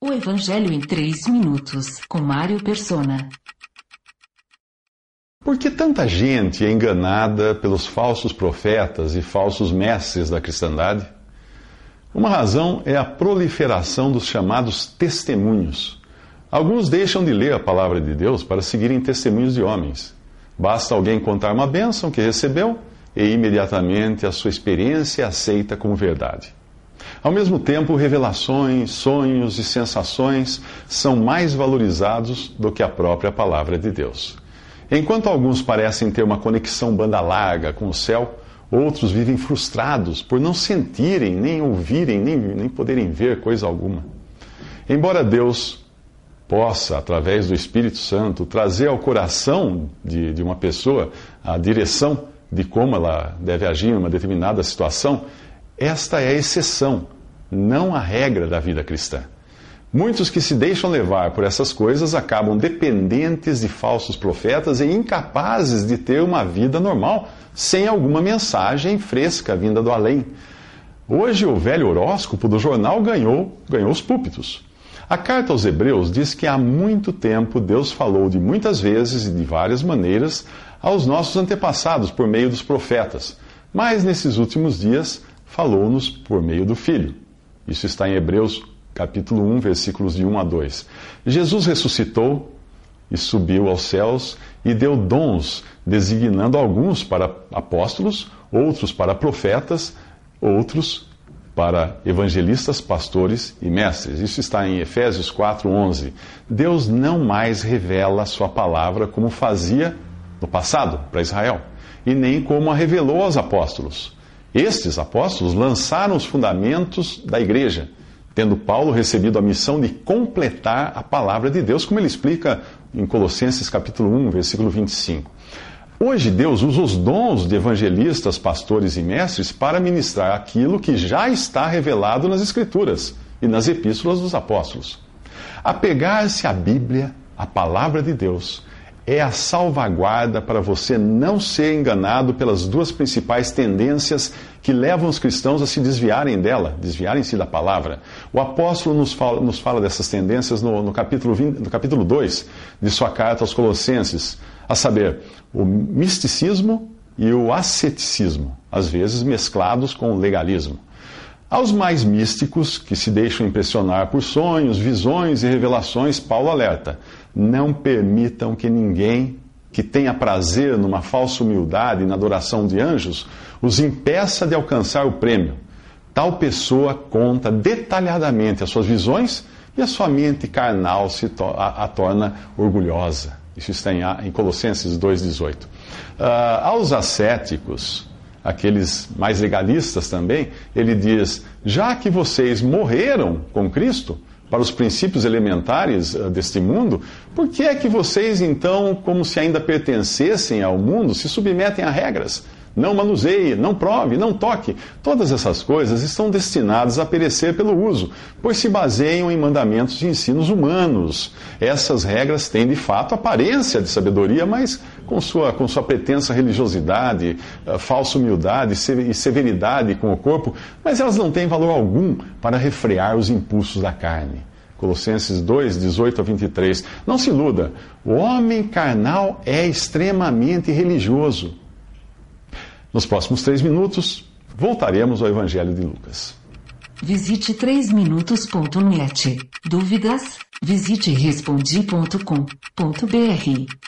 O Evangelho em 3 Minutos, com Mário Persona. Por que tanta gente é enganada pelos falsos profetas e falsos mestres da cristandade? Uma razão é a proliferação dos chamados testemunhos. Alguns deixam de ler a palavra de Deus para seguirem testemunhos de homens. Basta alguém contar uma bênção que recebeu e imediatamente a sua experiência é aceita como verdade. Ao mesmo tempo, revelações, sonhos e sensações são mais valorizados do que a própria palavra de Deus. Enquanto alguns parecem ter uma conexão banda larga com o céu, outros vivem frustrados por não sentirem, nem ouvirem, nem poderem ver coisa alguma. Embora Deus possa, através do Espírito Santo, trazer ao coração de uma pessoa a direção de como ela deve agir em uma determinada situação, esta é a exceção, não a regra da vida cristã. Muitos que se deixam levar por essas coisas acabam dependentes de falsos profetas e incapazes de ter uma vida normal, sem alguma mensagem fresca vinda do além. Hoje, o velho horóscopo do jornal ganhou os púlpitos. A carta aos Hebreus diz que há muito tempo Deus falou de muitas vezes e de várias maneiras aos nossos antepassados por meio dos profetas, mas nesses últimos dias falou-nos por meio do Filho. Isso está em Hebreus capítulo 1, versículos de 1 a 2. Jesus ressuscitou e subiu aos céus e deu dons, designando alguns para apóstolos, outros para profetas, outros para evangelistas, pastores e mestres. Isso está em Efésios 4, 11. Deus não mais revela a sua palavra como fazia no passado para Israel, e nem como a revelou aos apóstolos. Estes apóstolos lançaram os fundamentos da igreja, tendo Paulo recebido a missão de completar a palavra de Deus, como ele explica em Colossenses capítulo 1, versículo 25. Hoje Deus usa os dons de evangelistas, pastores e mestres para ministrar aquilo que já está revelado nas Escrituras e nas epístolas dos apóstolos. Apegar-se à Bíblia, à palavra de Deus, é a salvaguarda para você não ser enganado pelas duas principais tendências que levam os cristãos a se desviarem dela, desviarem-se da palavra. O apóstolo nos fala dessas tendências no capítulo 2 de sua carta aos Colossenses, a saber, o misticismo e o asceticismo, às vezes mesclados com o legalismo. Aos mais místicos, que se deixam impressionar por sonhos, visões e revelações, Paulo alerta: não permitam que ninguém que tenha prazer numa falsa humildade e na adoração de anjos os impeça de alcançar o prêmio. Tal pessoa conta detalhadamente as suas visões e a sua mente carnal a torna orgulhosa. Isso está em Colossenses 2,18. Aos ascéticos, aqueles mais legalistas também, ele diz: já que vocês morreram com Cristo para os princípios elementares deste mundo, por que é que vocês então, como se ainda pertencessem ao mundo, se submetem a regras? Não manuseie, não prove, não toque. Todas essas coisas estão destinadas a perecer pelo uso, pois se baseiam em mandamentos e ensinos humanos. Essas regras têm, de fato, aparência de sabedoria, mas com sua pretensa religiosidade, falsa humildade e severidade com o corpo, mas elas não têm valor algum para refrear os impulsos da carne. Colossenses 2, 18 a 23. Não se iluda, o homem carnal é extremamente religioso. Nos próximos 3 minutos, voltaremos ao Evangelho de Lucas. Visite 3minutos.net. Dúvidas? Visite responde.com.br.